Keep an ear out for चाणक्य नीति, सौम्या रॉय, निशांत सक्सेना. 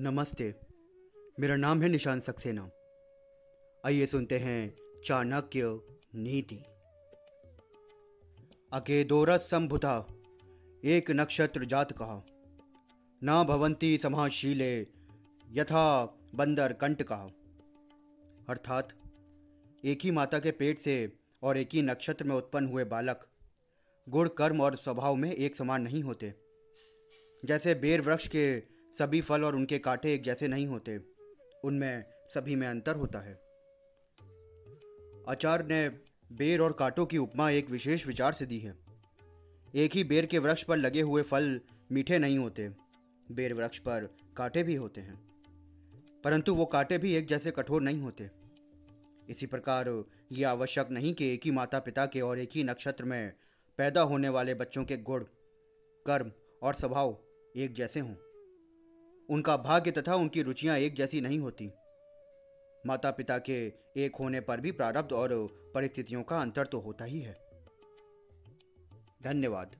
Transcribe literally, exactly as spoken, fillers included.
नमस्ते, मेरा नाम है निशांत सक्सेना। आइए सुनते हैं चाणक्य नीति। अकेदोर संभुता एक नक्षत्र जात कहा, ना भवंती समाशीले यथा बंदर कंट कहा। अर्थात एक ही माता के पेट से और एक ही नक्षत्र में उत्पन्न हुए बालक गुण, कर्म और स्वभाव में एक समान नहीं होते। जैसे बेर वृक्ष के सभी फल और उनके कांटे एक जैसे नहीं होते, उनमें सभी में अंतर होता है। आचार्य ने बेर और कांटों की उपमा एक विशेष विचार से दी है। एक ही बेर के वृक्ष पर लगे हुए फल मीठे नहीं होते, बेर वृक्ष पर कांटे भी होते हैं, परंतु वो कांटे भी एक जैसे कठोर नहीं होते। इसी प्रकार ये आवश्यक नहीं कि एक ही माता पिता के और एक ही नक्षत्र में पैदा होने वाले बच्चों के गुण, कर्म और स्वभाव एक जैसे हों। उनका भाग्य तथा उनकी रुचियां एक जैसी नहीं होती। माता पिता के एक होने पर भी प्रारब्ध और परिस्थितियों का अंतर तो होता ही है। धन्यवाद।